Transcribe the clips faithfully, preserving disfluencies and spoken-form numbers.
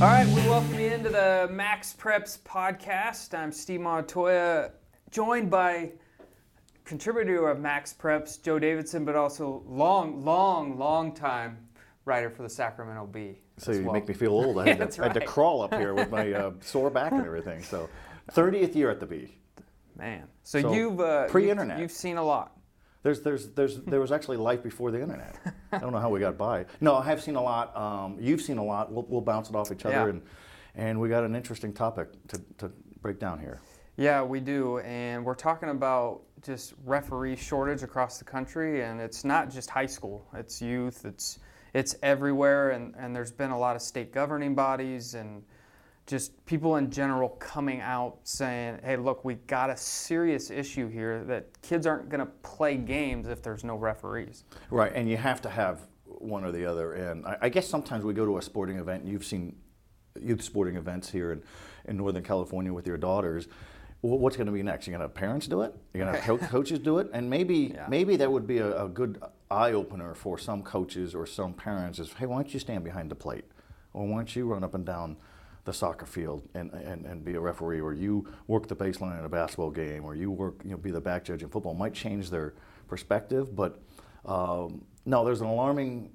All right, we welcome you into the Max Preps podcast. I'm Steve Montoya, joined by contributor of Max Preps, Joe Davidson, but also long, long, long time writer for the Sacramento Bee. So you well. make me feel old. I had, yeah, to, right. I had to crawl up here with my uh, sore back and everything. So thirtieth year at the Bee. Man. So, so you've uh, pre-internet. You've, you've seen a lot. There's, there's, there's, there was actually life before the internet. I don't know how we got by. No, I have seen a lot. Um, you've seen a lot. We'll, we'll bounce it off each other, yeah. and and we got an interesting topic to, to break down here. Yeah, we do, and we're talking about just referee shortage across the country, and it's not just high school. It's youth. It's it's everywhere, and, and there's been a lot of state governing bodies and just people in general coming out saying, hey, look, we got a serious issue here that kids aren't going to play games if there's no referees. Right, and you have to have one or the other. And I, I guess sometimes we go to a sporting event, and you've seen youth sporting events here in, in Northern California with your daughters. What's going to be next? You're going to have parents do it? You're going to have co- coaches do it? And maybe yeah. maybe that would be a, a good eye-opener for some coaches or some parents is, hey, why don't you stand behind the plate? Or why don't you run up and down the soccer field and, and, and be a referee, or you work the baseline in a basketball game, or you work you know be the back judge in football. It might change their perspective, but um, no, there's an alarming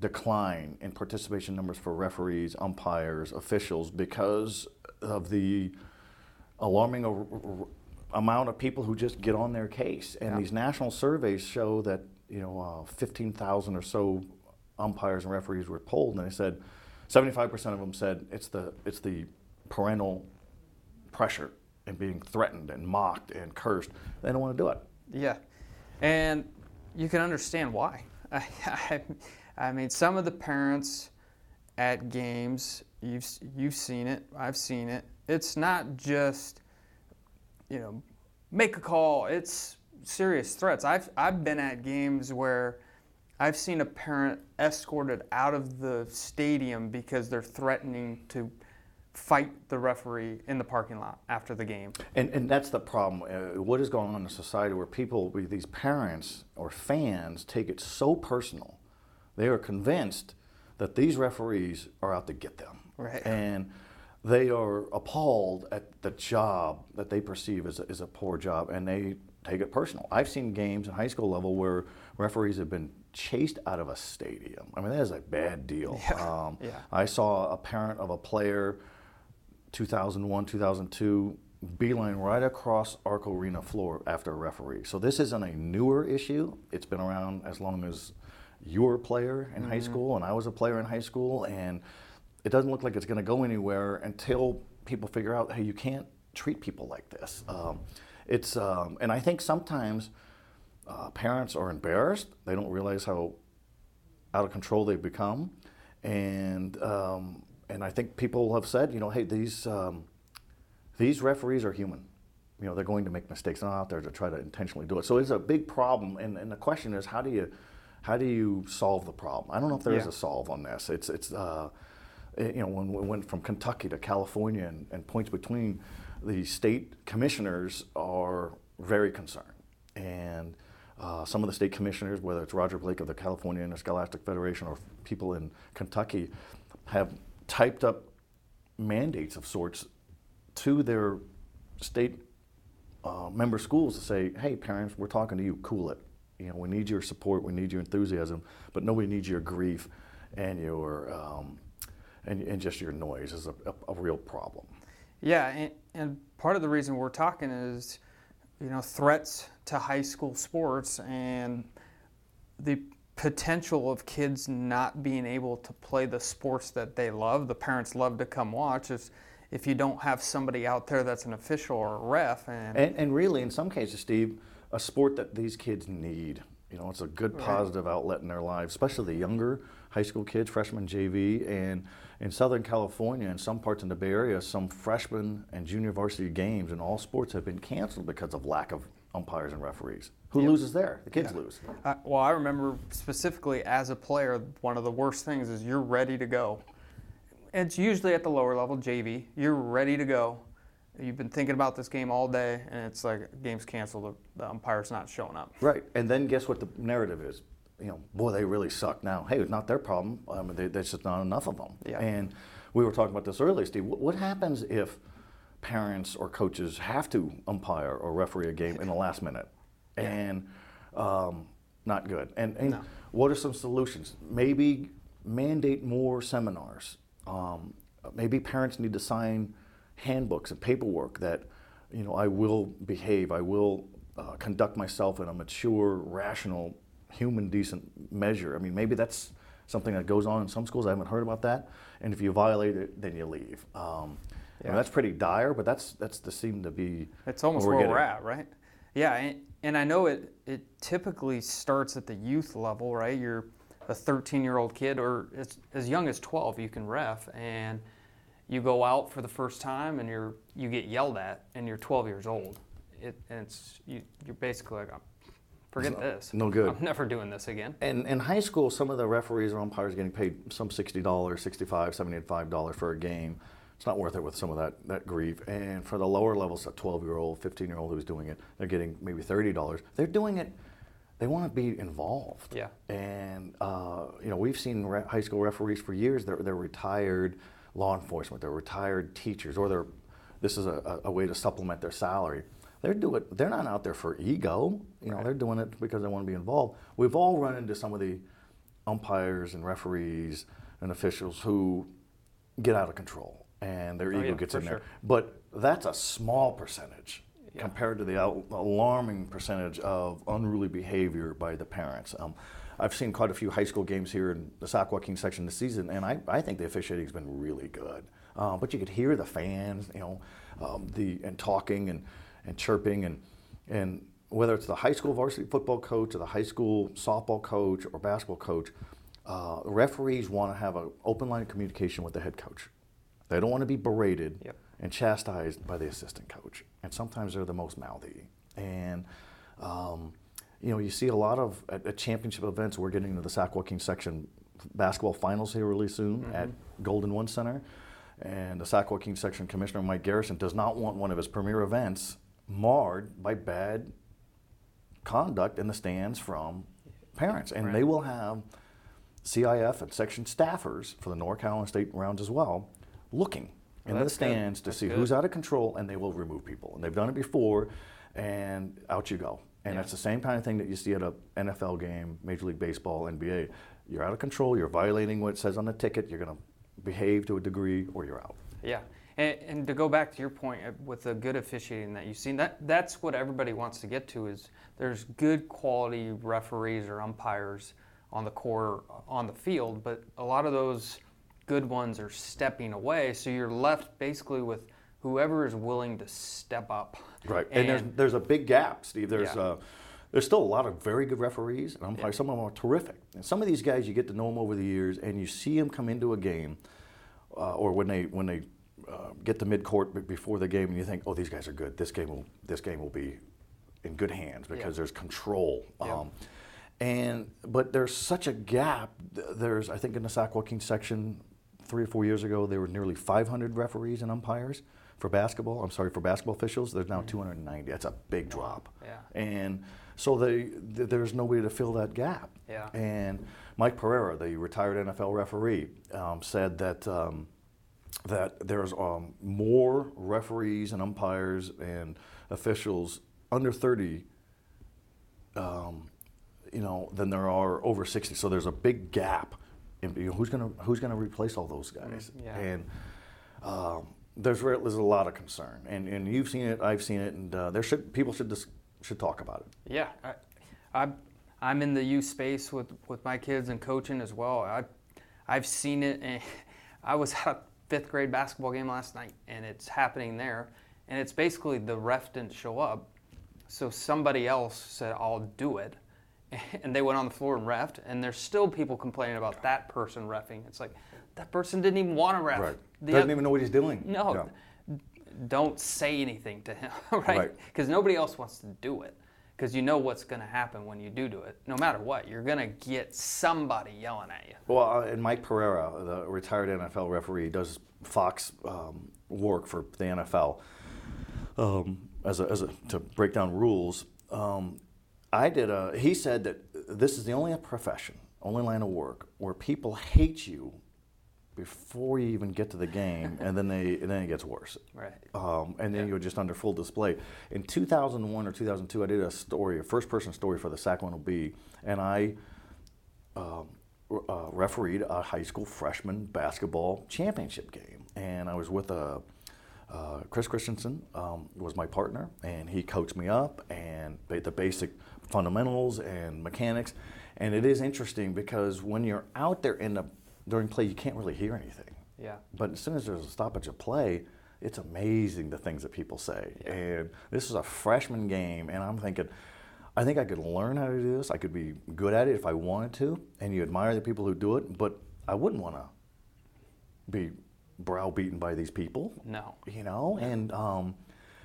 decline in participation numbers for referees, umpires, officials because of the alarming ar- r- amount of people who just get on their case. And yeah. these national surveys show that you know uh, fifteen thousand or so umpires and referees were polled, and they said seventy-five percent of them said it's the it's the parental pressure and being threatened and mocked and cursed. They don't want to do it. Yeah, and you can understand why. I, I, I mean, some of the parents at games, you've you've seen it. I've seen it. It's not just you know make a call. It's serious threats. I've I've been at games where I've seen a parent escorted out of the stadium because they're threatening to fight the referee in the parking lot after the game. And and that's the problem. Uh, what is going on in society where people, these parents or fans, take it so personal. They are convinced that these referees are out to get them. Right. And they are appalled at the job that they perceive as a, as a poor job, and they take it personal. I've seen games at high school level where referees have been chased out of a stadium. I mean, that is a bad deal. Yeah. Um, yeah. I saw a parent of a player, two thousand one, two thousand two, beeline right across Arco Arena floor after a referee. So this isn't a newer issue. It's been around as long as you were a player in mm-hmm. high school, and I was a player in high school, and it doesn't look like it's going to go anywhere until people figure out, hey, you can't treat people like this. Um, it's um, and I think sometimes Uh, parents are embarrassed. They don't realize how out of control they've become, and um, and I think people have said, you know, hey, these um, these referees are human. You know, they're going to make mistakes. They're not out there to try to intentionally do it. So it's a big problem, and, and the question is, how do you how do you solve the problem? I don't know if there yeah. is a solve on this. It's it's uh, it, you know, when we went from Kentucky to California, and, and points between the state commissioners are very concerned, and Uh, some of the state commissioners, whether it's Roger Blake of the California Interscholastic Federation or people in Kentucky, have typed up mandates of sorts to their state uh, member schools to say, hey, parents, we're talking to you, cool it. You know, we need your support, we need your enthusiasm, but nobody needs your grief and your um, and, and just your noise is a, a, a real problem. Yeah, and, and part of the reason we're talking is, you know, threats to high school sports and the potential of kids not being able to play the sports that they love, the parents love to come watch, is if you don't have somebody out there that's an official or a ref. And, and, and really, in some cases, Steve, a sport that these kids need. You know, it's a good positive right. outlet in their lives, especially the younger high school kids, freshman J V, and in Southern California and some parts in the Bay Area, some freshman and junior varsity games in all sports have been canceled because of lack of umpires and referees. Who yep. loses there? The kids yeah. lose. Uh, well, I remember specifically as a player, one of the worst things is you're ready to go. It's usually at the lower level, J V. You're ready to go. You've been thinking about this game all day, and it's like, game's canceled, the umpire's not showing up. Right, and then guess what the narrative is? You know, boy, they really suck now. Hey, it's not their problem. I mean, they, there's just not enough of them. Yeah. And we were talking about this earlier, Steve. What, what happens if parents or coaches have to umpire or referee a game in the last minute? Yeah. And um, not good. And, and no. What are some solutions? Maybe mandate more seminars. Um, maybe parents need to sign handbooks and paperwork that, you know, I will behave, I will uh, conduct myself in a mature, rational, human, decent measure. I mean, maybe that's something that goes on in some schools. I haven't heard about that. And if you violate it, then you leave. Um, yeah. I mean, that's pretty dire, but that's that's the seem to be. It's almost where we're, we're at, right? Yeah, and, and I know it, it typically starts at the youth level, right? You're a thirteen-year-old kid, or as, as young as twelve, you can ref, and you go out for the first time, and you're you get yelled at, and you're twelve years old. It, and it's you, you're basically like, forget no, this. No good. I'm never doing this again. And in high school, some of the referees or umpires are getting paid some sixty dollars, sixty-five dollars, seventy-five dollars for a game. It's not worth it with some of that, that grief. And for the lower levels, a twelve-year-old, fifteen-year-old who's doing it, they're getting maybe thirty dollars. They're doing it. They want to be involved. Yeah. And uh, you know, we've seen re- high school referees for years. They're they're retired law enforcement. They're retired teachers, or they're this is a, a way to supplement their salary. They're do it. They're not out there for ego. You know, right. They're doing it because they want to be involved. We've all run into some of the umpires and referees and officials who get out of control, and their oh, ego yeah, gets in sure. there. But that's a small percentage. Yeah. Compared to the al- alarming percentage of unruly behavior by the parents. Um, I've seen quite a few high school games here in the Sac-Joaquin section this season, and I, I think the officiating's been really good. Uh, but you could hear the fans, you know, um, the and talking and, and chirping, and and whether it's the high school varsity football coach or the high school softball coach or basketball coach, uh, referees want to have an open line of communication with the head coach. They don't want to be berated. Yep. And chastised by the assistant coach. And sometimes they're the most mouthy. And, um, you know, you see a lot of, at, at championship events, we're getting into the Sac-Joaquin section basketball finals here really soon mm-hmm. at Golden One Center. And the Sac-Joaquin section commissioner, Mike Garrison, does not want one of his premier events marred by bad conduct in the stands from parents. And right. they will have C I F and section staffers for the NorCal and state rounds as well looking. Into the stands to see who's out of control, and they will remove people. And they've done it before, and out you go. And yeah. that's the same kind of thing that you see at a N F L game, Major League Baseball, N B A. You're out of control, you're violating what it says on the ticket, you're going to behave to a degree, or you're out. Yeah, and, and to go back to your point with the good officiating that you've seen, that, that's what everybody wants to get to is there's good quality referees or umpires on the court, on the field, but a lot of those good ones are stepping away, so you're left basically with whoever is willing to step up. Right, and, and there's there's a big gap, Steve. There's yeah. uh, there's still a lot of very good referees, and umpires. Yeah. Some of them are terrific. And some of these guys, you get to know them over the years, and you see them come into a game, uh, or when they when they uh, get to midcourt before the game, and you think, oh, these guys are good. This game will this game will be in good hands because yeah. there's control. Yeah. Um, and but there's such a gap. There's I think in the Sac-Joaquin section. Three or four years ago, there were nearly five hundred referees and umpires for basketball. I'm sorry, for basketball officials. There's now two hundred ninety. That's a big drop. Yeah. And so they, th- there's nobody to fill that gap. Yeah. And Mike Pereira, the retired N F L referee, um, said that um, that there's um, more referees and umpires and officials under thirty. Um, you know, than there are over sixty. So there's a big gap. And who's gonna who's gonna replace all those guys? Yeah. And um, there's re- there's a lot of concern, and and you've seen it, I've seen it, and uh, there should people should dis- should talk about it. Yeah, I, I I'm in the youth space with, with my kids and coaching as well. I I've seen it, and I was at a fifth grade basketball game last night, and it's happening there, and it's basically the ref didn't show up, so somebody else said I'll do it. And they went on the floor and reffed, and there's still people complaining about that person reffing. It's like, that person didn't even want to ref. Right. Doesn't other, even know what he's doing. No, no. Don't say anything to him, right? Because right. nobody else wants to do it, because you know what's going to happen when you do do it. No matter what, you're going to get somebody yelling at you. Well, uh, and Mike Pereira, the retired N F L referee, does Fox um, work for the N F L um, as a, as a, to break down rules. Um, I did a, he said that this is the only profession, only line of work, where people hate you before you even get to the game, and then they and then it gets worse. Right. Um, and then yeah. you're just under full display. In two thousand one or two thousand two, I did a story, a first-person story for the Sacramento Bee, and I uh, re- uh, refereed a high school freshman basketball championship game, and I was with a. Uh, Chris Christensen um, was my partner, and he coached me up and ba- the basic fundamentals and mechanics. And it is interesting because when you're out there in the during play, you can't really hear anything. Yeah. But as soon as there's a stoppage of play, it's amazing the things that people say. Yeah. And this is a freshman game, and I'm thinking, I think I could learn how to do this. I could be good at it if I wanted to. And you admire the people who do it, but I wouldn't want to be browbeaten by these people. No. You know, and um,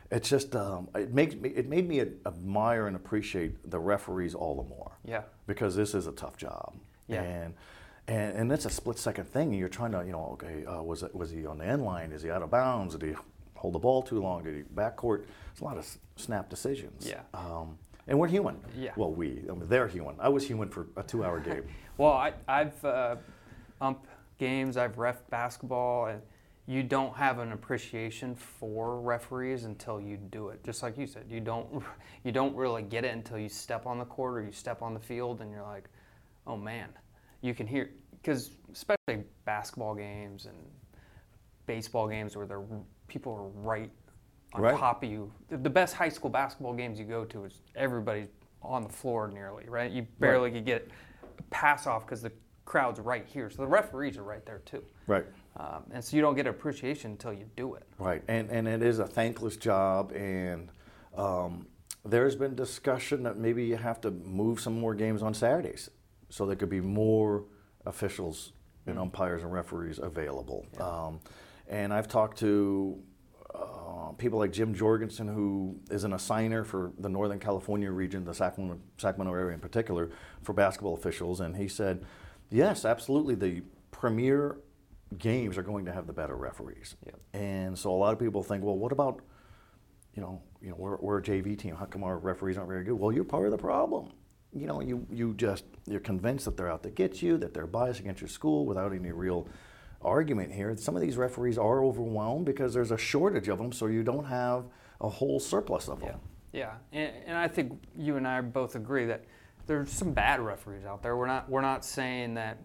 it's just, um, it makes me, it made me admire and appreciate the referees all the more. Yeah. Because this is a tough job. Yeah. And and, and that's a split second thing. You're trying to, you know, okay, uh, was it, was he on the end line? Is he out of bounds? Did he hold the ball too long? Did he backcourt? It's a lot of snap decisions. Yeah. Um, and we're human. Yeah. Well, we, I mean, they're human. I was human for a two hour game. Well, I, I've uh, ump games, I've ref basketball, and you don't have an appreciation for referees until you do it. Just like you said, you don't you don't really get it until you step on the court or you step on the field, and you're like, oh man, you can hear, because especially basketball games and baseball games where they're people are right on right. top of you. The best high school basketball games you go to is everybody's on the floor nearly, right? You barely right. could get a pass off because the crowd's right here, so the referees are right there too. Right. Um, and so you don't get appreciation until you do it. Right, and and it is a thankless job, and um, there's been discussion that maybe you have to move some more games on Saturdays so there could be more officials and mm-hmm. umpires and referees available. Yeah. Um, and I've talked to uh, people like Jim Jorgensen, who is an assigner for the Northern California region, the Sacramento, Sacramento area in particular, for basketball officials, and he said, yes, absolutely. The premier games are going to have the better referees, yep. and so a lot of people think, well, what about, you know, you know, we're, we're a J V team. How come our referees aren't very good? Well, you're part of the problem. You know, you you just you're convinced that they're out to get you, that they're biased against your school, without any real argument here. Some of these referees are overwhelmed because there's a shortage of them, so you don't have a whole surplus of them. Yeah, yeah. And, and I think you and I both agree that there's some bad referees out there. We're not we're not saying that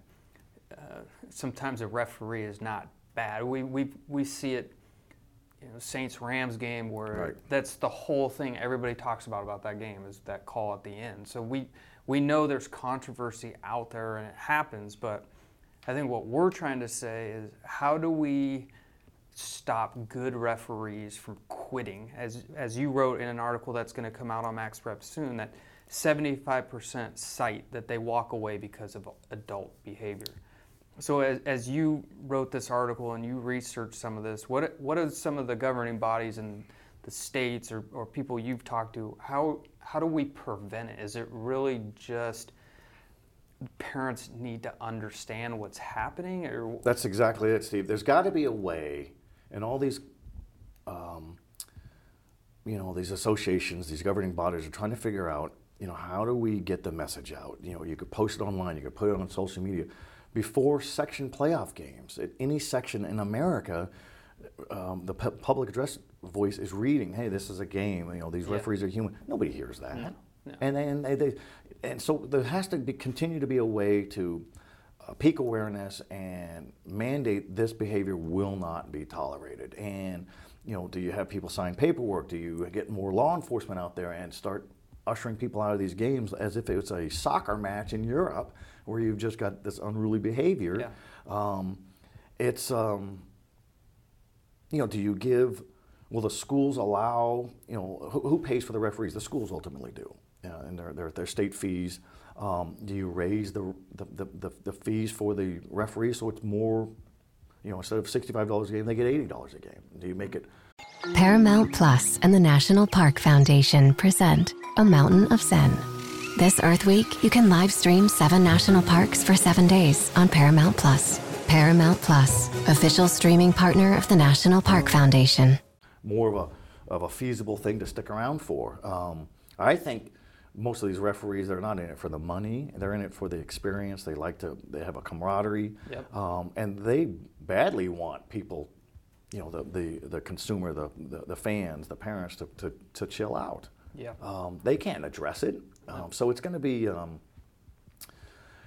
uh, sometimes a referee is not bad. We we we see it, you know, Saints-Rams game where right. that's the whole thing everybody talks about about that game is that call at the end. So we we know there's controversy out there and it happens, but I think what we're trying to say is how do we stop good referees from quitting? As as you wrote in an article that's going to come out on Max Preps soon, that seventy-five percent cite that they walk away because of adult behavior. So as, as you wrote this article and you researched some of this, what what are some of the governing bodies in the states or, or people you've talked to, how how do we prevent it? Is it really just parents need to understand what's happening? Or that's exactly it, Steve. There's got to be a way, and all these um, you know, these associations, these governing bodies are trying to figure out, you know, how do we get the message out? You know, you could post it online, you could put it on social media. Before section playoff games, at any section in America, um, the pu- public address voice is reading, hey, this is a game, you know, these yeah. referees are human. Nobody hears that. No, no. And, and, they, they, and so there has to be, continue to be a way to uh, peak awareness and mandate this behavior will not be tolerated. And, you know, do you have people sign paperwork? Do you get more law enforcement out there and start ushering people out of these games as if it was a soccer match in Europe where you've just got this unruly behavior. Yeah. Um, it's, um, you know, do you give, will the schools allow, you know, who, who pays for the referees? The schools ultimately do, you know, and their, their, their state fees. Um, do you raise the the, the, the the fees for the referees so it's more, you know, instead of sixty-five dollars a game, they get eighty dollars a game? Do you make it? Paramount Plus and the National Park Foundation present A Mountain of Zen. This Earth Week, you can live stream seven national parks for seven days on Paramount Plus. Paramount Plus, official streaming partner of the National Park Foundation. More of a of a feasible thing to stick around for. Um, I think most of these referees, they're not in it for the money. They're in it for the experience. They like to, they have a camaraderie. Yep. Um, and they badly want people, you know, the the, the consumer, the, the the fans, the parents to to, to chill out. Yeah. Um, they can't address it. Um, so it's going to be, um,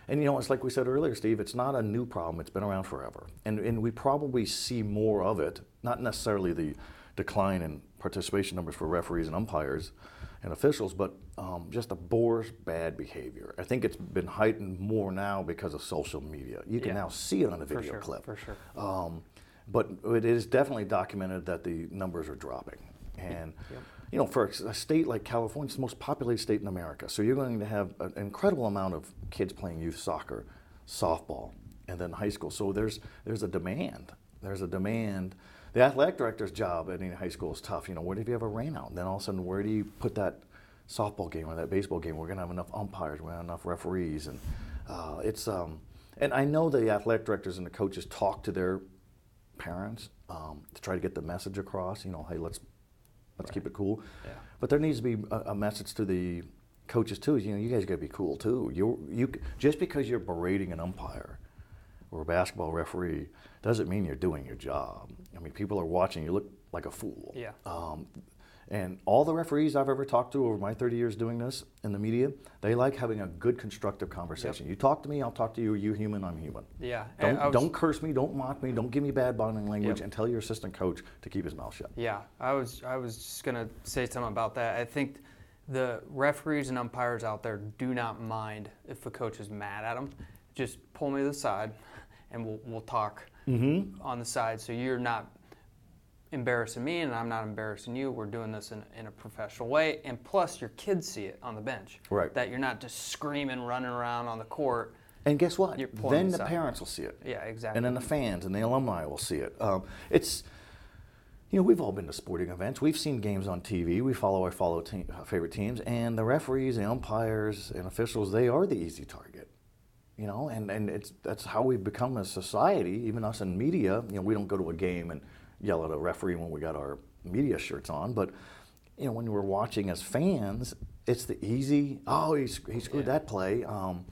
and you know, it's like we said earlier, Steve, it's not a new problem. It's been around forever. And and we probably see more of it, not necessarily the decline in participation numbers for referees and umpires and officials, but um, just a boorish bad behavior. I think it's been heightened more now because of social media. You can yeah. now see it on a video for sure, clip. For sure. Um, but it is definitely documented that the numbers are dropping. And yep. you know, for a state like California, it's the most populated state in America. So you're going to have an incredible amount of kids playing youth soccer, softball, and then high school. So there's there's a demand. There's a demand. The athletic director's job at any high school is tough. You know, what if you have a rain out? And then all of a sudden, where do you put that softball game or that baseball game? We're going to have enough umpires. We're going to have enough referees. And uh, it's um, and I know the athletic directors and the coaches talk to their parents um, to try to get the message across. You know, hey, let's let's right. keep it cool. Yeah. But there needs to be a, a message to the coaches too. You know, you guys got to be cool too. You you just because you're berating an umpire or a basketball referee doesn't mean you're doing your job. I mean, people are watching. You look like a fool. Yeah. Um, and all the referees I've ever talked to over my thirty years doing this in the media, they like having a good, constructive conversation. Yep. You talk to me, I'll talk to you. You human, I'm human. Yeah. Don't, was, don't curse me. Don't mock me. Don't give me bad bonding language. Yep. And tell your assistant coach to keep his mouth shut. Yeah. I was I was just gonna say something about that. I think the referees and umpires out there do not mind if a coach is mad at them. Just pull me to the side, and we'll we'll talk mm-hmm. on the side. So you're not embarrassing me, and I'm not embarrassing you. We're doing this in in a professional way, and plus your kids see it on the bench. Right. That you're not just screaming, running around on the court. And guess what? You're pulling then the, the parents will see it. Yeah, exactly. And then the fans and the alumni will see it. Um, it's you know, we've all been to sporting events. We've seen games on T V. We follow our follow te- favorite teams, and the referees and umpires and officials, they are the easy target. You know, and, and it's that's how we've become a society, even us in media. You know, we don't go to a game and yell at a referee when we got our media shirts on. But, you know, when we're watching as fans, it's the easy, oh, he, he screwed yeah. that play. Um,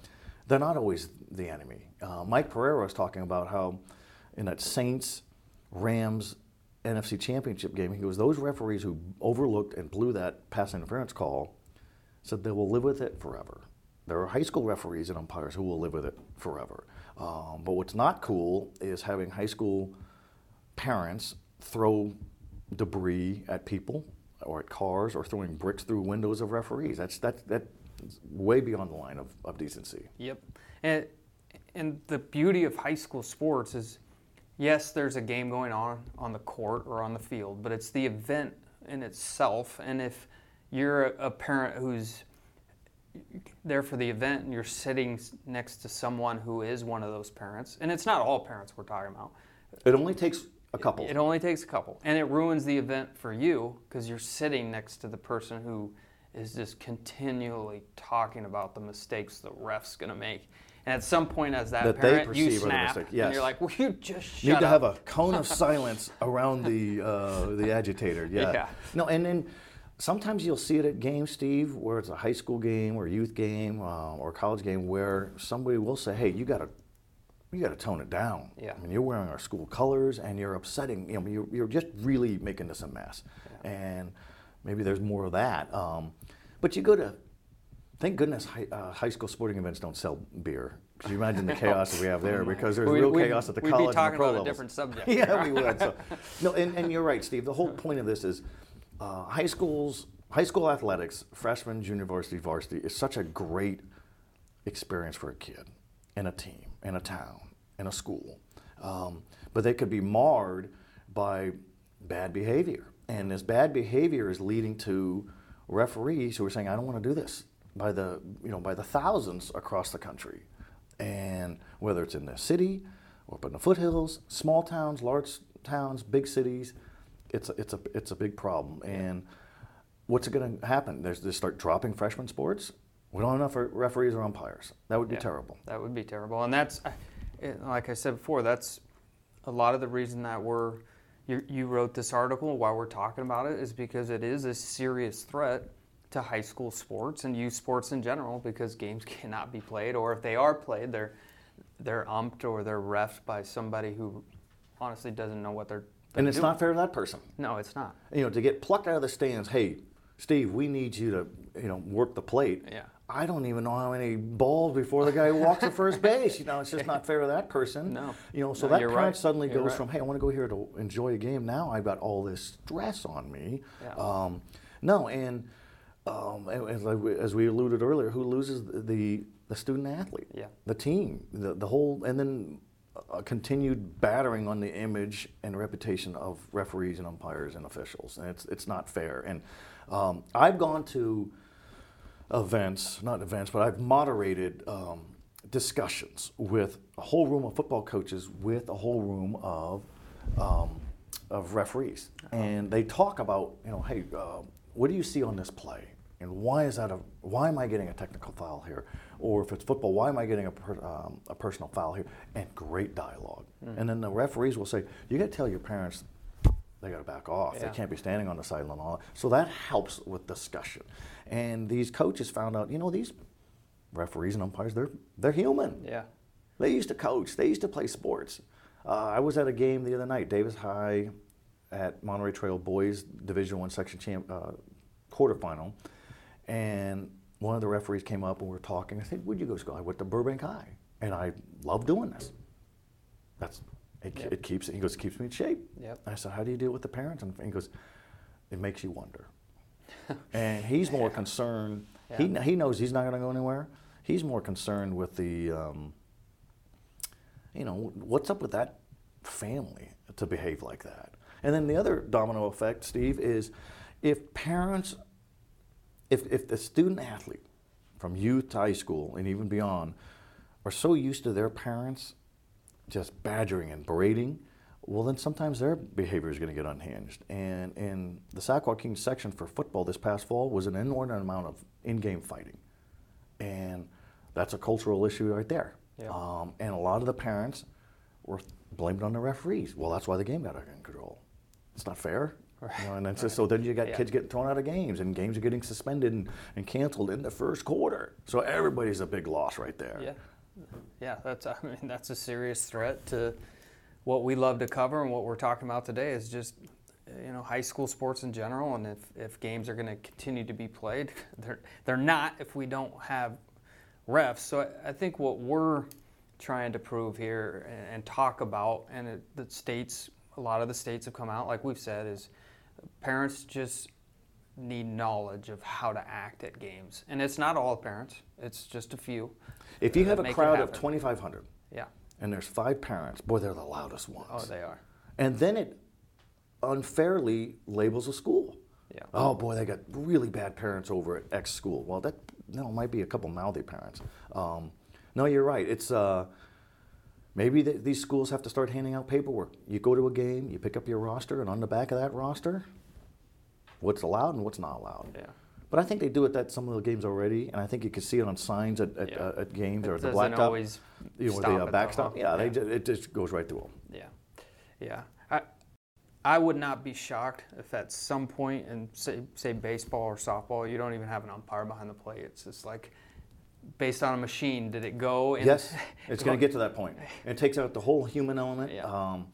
they're not always the enemy. Uh, Mike Pereira was talking about how in that Saints-Rams N F C Championship game, he goes, those referees who overlooked and blew that pass interference call said they will live with it forever. There are high school referees and umpires who will live with it forever. Um, but what's not cool is having high school parents throw debris at people or at cars or throwing bricks through windows of referees. That's that that's way beyond the line of, of decency. Yep. And, and the beauty of high school sports is, yes, there's a game going on on the court or on the field, but it's the event in itself. And if you're a, a parent who's there for the event and you're sitting next to someone who is one of those parents, and it's not all parents we're talking about. It only takes a couple. It, it only takes a couple. And it ruins the event for you because you're sitting next to the person who is just continually talking about the mistakes the ref's going to make. And at some point as that, that parent, you snap, yes. and you're like, well, you just shut Need up. Need to have a cone of silence around the uh, the agitator. Yeah. yeah. No, and then sometimes you'll see it at games, Steve, where it's a high school game or youth game uh, or college game, where somebody will say, "Hey, you gotta, you gotta tone it down. Yeah. I mean, you're wearing our school colors, and you're upsetting. You know, you're, you're just really making this a mess." Yeah. And maybe there's more of that. Um, but you go to, thank goodness, high, uh, high school sporting events don't sell beer. Could you imagine the chaos that we have there? Because there's we, real we, chaos at the college and the pro levels. We'd be talking about a different subject. yeah, we would. So. No, and, and you're right, Steve. The whole point of this is. Uh, high schools, high school athletics, freshman, junior varsity, varsity is such a great experience for a kid and a team and a town and a school. Um, but they could be marred by bad behavior. And this bad behavior is leading to referees who are saying, I don't want to do this by the, you know, by the thousands across the country. And whether it's in the city or up in the foothills, small towns, large towns, big cities, It's a, it's a it's a big problem, and what's going to happen? There's they start dropping freshman sports. We don't have enough referees or umpires. That would be yeah, terrible. That would be terrible, and that's like I said before. That's a lot of the reason that we're you, you wrote this article while we're talking about it is because it is a serious threat to high school sports and youth sports in general because games cannot be played, or if they are played, they're they're umped or they're refed by somebody who honestly doesn't know what they're, they're and it's doing. Not fair to that person. No, it's not. You know, to get plucked out of the stands, hey, Steve, we need you to, you know, work the plate. Yeah. I don't even know how many balls before the guy walks to first base. You know, it's just not fair to that person. No. You know, so no, that parent right. suddenly you're goes right. from, hey, I want to go here to enjoy a game. Now I've got all this stress on me. Yeah. Um, no, and um, as, I, as we alluded earlier, who loses the the student athlete? Yeah. The team, the the whole, and then a continued battering on the image and reputation of referees and umpires and officials, and it's it's not fair. And um, I've gone to. Events, not events, but I've moderated um, discussions with a whole room of football coaches, with a whole room of um, of referees, and they talk about, you know, hey, uh, what do you see on this play, and why is that a, why am I getting a technical foul here, or if it's football, why am I getting a per, um, a personal foul here, and great dialogue, mm. and then the referees will say, you got to tell your parents. They got to back off. Yeah. They can't be standing on the sideline and all that. So that helps with discussion. And these coaches found out, you know, these referees and umpires, they're they're human. Yeah. They used to coach. They used to play sports. Uh, I was at a game the other night, Davis High at Monterey Trail Boys Division One Section champ, uh, quarterfinal. And one of the referees came up and we were talking. I said, where'd you go to school? I went to Burbank High. And I love doing this. That's... It, yep. it keeps. He goes, it keeps me in shape. Yep. I said, how do you deal with the parents? And he goes, it makes you wonder. And he's more yeah. concerned. Yeah. He he knows he's not going to go anywhere. He's more concerned with the, um, you know, what's up with that family to behave like that. And then the other domino effect, Steve, is if parents, if if the student athlete from youth to high school and even beyond are so used to their parents just badgering and berating, well then sometimes their behavior is going to get unhinged. And in the Sac-Joaquin section for football this past fall was an inordinate amount of in-game fighting. And that's a cultural issue right there. Yeah. Um, and a lot of the parents were blamed on the referees. Well, that's why the game got out of control. It's not fair. Right. You know, and it's just, so then you got yeah. kids getting thrown out of games, and games are getting suspended and, and canceled in the first quarter. So everybody's a big loss right there. Yeah. Yeah, that's. I mean, that's a serious threat to what we love to cover, and what we're talking about today is just, you know, high school sports in general. And if, if games are going to continue to be played, they're they're not if we don't have refs. So I, I think what we're trying to prove here and, and talk about, and it, the states, a lot of the states have come out, like we've said, is parents just need knowledge of how to act at games. And it's not all parents, it's just a few. If you have a crowd of twenty-five hundred yeah. and there's five parents, boy, they're the loudest ones. Oh, they are. And then it unfairly labels a school. Yeah. Oh boy, they got really bad parents over at X school. Well, that no, it might be a couple mouthy parents. Um, no, you're right. It's uh, maybe th- these schools have to start handing out paperwork. You go to a game, you pick up your roster, and on the back of that roster, what's allowed and what's not allowed. Yeah. But I think they do it at some of the games already, and I think you can see it on signs at at, yeah. uh, at games it or at the blacktop. It doesn't always you know, stop the, uh, backstop. The yeah, yeah. They just, it just goes right through them. Yeah, yeah. I I would not be shocked if at some point in say, say baseball or softball, you don't even have an umpire behind the plate. It's just like based on a machine. Did it go? In yes, it's going to get to that point. It takes out the whole human element. Yeah. Um,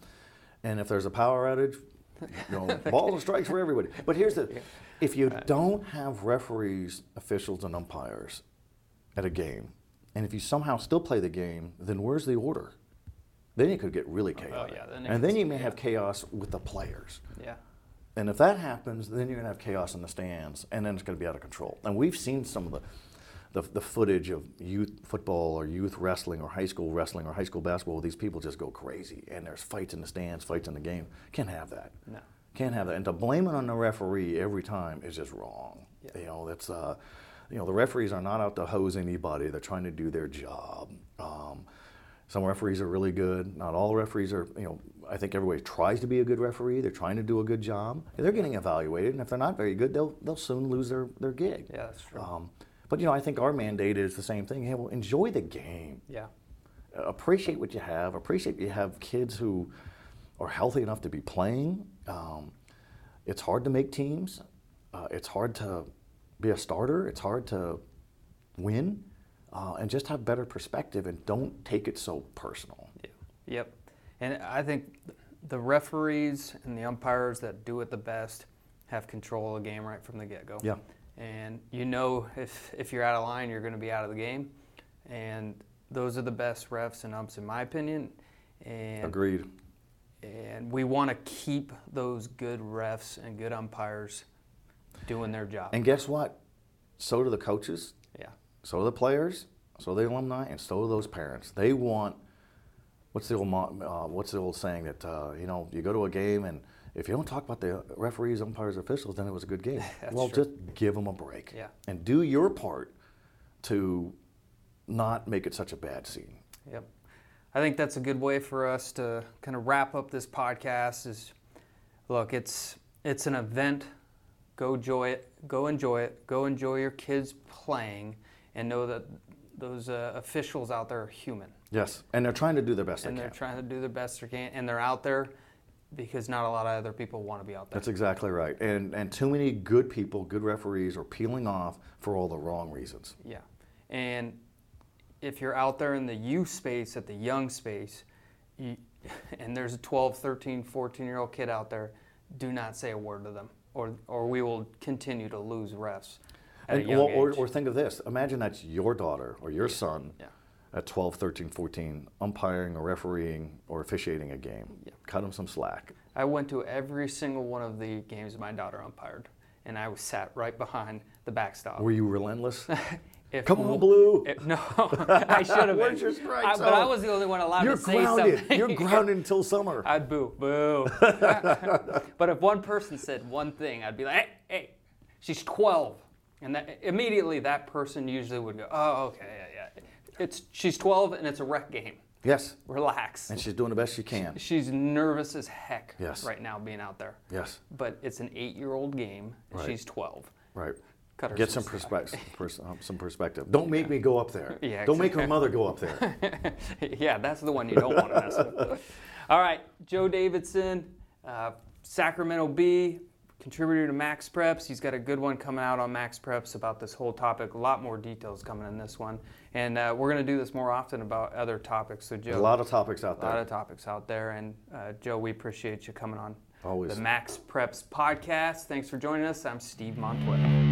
and if there's a power outage, you know, balls and strikes for everybody. But here's the. Yeah. If you don't have referees, officials, and umpires at a game, and if you somehow still play the game, then where's the order? Then it could get really chaotic. Oh, yeah, then and then you may yeah. have chaos with the players. Yeah. And if that happens, then you're going to have chaos in the stands, and then it's going to be out of control. And we've seen some of the, the the footage of youth football or youth wrestling or high school wrestling or high school basketball where these people just go crazy, and there's fights in the stands, fights in the game. Can't have that. No. Can't have that, and to blame it on the referee every time is just wrong. Yeah. You know, that's uh, you know, the referees are not out to hose anybody. They're trying to do their job. Um, some referees are really good. Not all referees are. You know, I think everybody tries to be a good referee. They're trying to do a good job. They're getting evaluated, and if they're not very good, they'll they'll soon lose their, their gig. Yeah, that's true. Um, but you know, I think our mandate is the same thing. Hey, well, enjoy the game. Yeah. Uh, appreciate what you have. Appreciate you have kids who are healthy enough to be playing. Um, it's hard to make teams. Uh, it's hard to be a starter. It's hard to win, uh, and just have better perspective and don't take it so personal. Yeah. Yep. And I think the referees and the umpires that do it the best have control of the game right from the get-go. Yeah. And you know if if you're out of line, you're going to be out of the game. And those are the best refs and umps, in my opinion. And Agreed. And we want to keep those good refs and good umpires doing their job. And guess what? So do the coaches. Yeah. So do the players. So do the alumni, and so do those parents. They want. What's the old uh, what's the old saying that uh, you know, you go to a game and if you don't talk about the referees, umpires, officials, then it was a good game. Well, true. Just give them a break. Yeah. And do your part to not make it such a bad scene. Yep. I think that's a good way for us to kind of wrap up this podcast. Is look, it's it's an event. Go enjoy it. Go enjoy it. Go enjoy your kids playing, and know that those uh, officials out there are human. Yes, and they're trying to do their best they can. And they're trying to do their best they can, and they're out there because not a lot of other people want to be out there. That's exactly right. And and too many good people, good referees, are peeling off for all the wrong reasons. Yeah, and if you're out there in the youth space, at the young space, you, and there's a twelve, thirteen, fourteen-year-old kid out there, do not say a word to them, or or we will continue to lose refs. And, or, or, or think of this. Imagine that's your daughter or your son yeah. at twelve, thirteen, fourteen, umpiring or refereeing or officiating a game. Yeah. Cut them some slack. I went to every single one of the games my daughter umpired, and I was sat right behind the backstop. Were you relentless? if, Come on, Blue! If, no, I should have been. Your strike, I, but I was the only one allowed You're to grounded. Say something. You're grounded until summer. I'd boo, boo. But if one person said one thing, I'd be like, hey, hey, she's twelve. And that, immediately that person usually would go, oh, okay, yeah, yeah. It's, she's twelve and it's a rec game. Yes. Relax. And she's doing the best she can. She, she's nervous as heck yes. right now being out there. Yes. But it's an eight-year-old game and right. she's twelve. Right. Cut her Get some, perspe- pers- um, some perspective. Don't make yeah. me go up there. Yeah, exactly. Don't make her mother go up there. Yeah, that's the one you don't want to mess with. All right, Joe Davidson, uh, Sacramento Bee. Contributor to Max Preps. He's got a good one coming out on Max Preps about this whole topic. A lot more details coming in this one. And uh, we're going to do this more often about other topics. So, Joe, There's a lot of topics out there. A lot of topics out there. And, uh, Joe, we appreciate you coming on Always. The Max Preps podcast. Thanks for joining us. I'm Steve Montoya.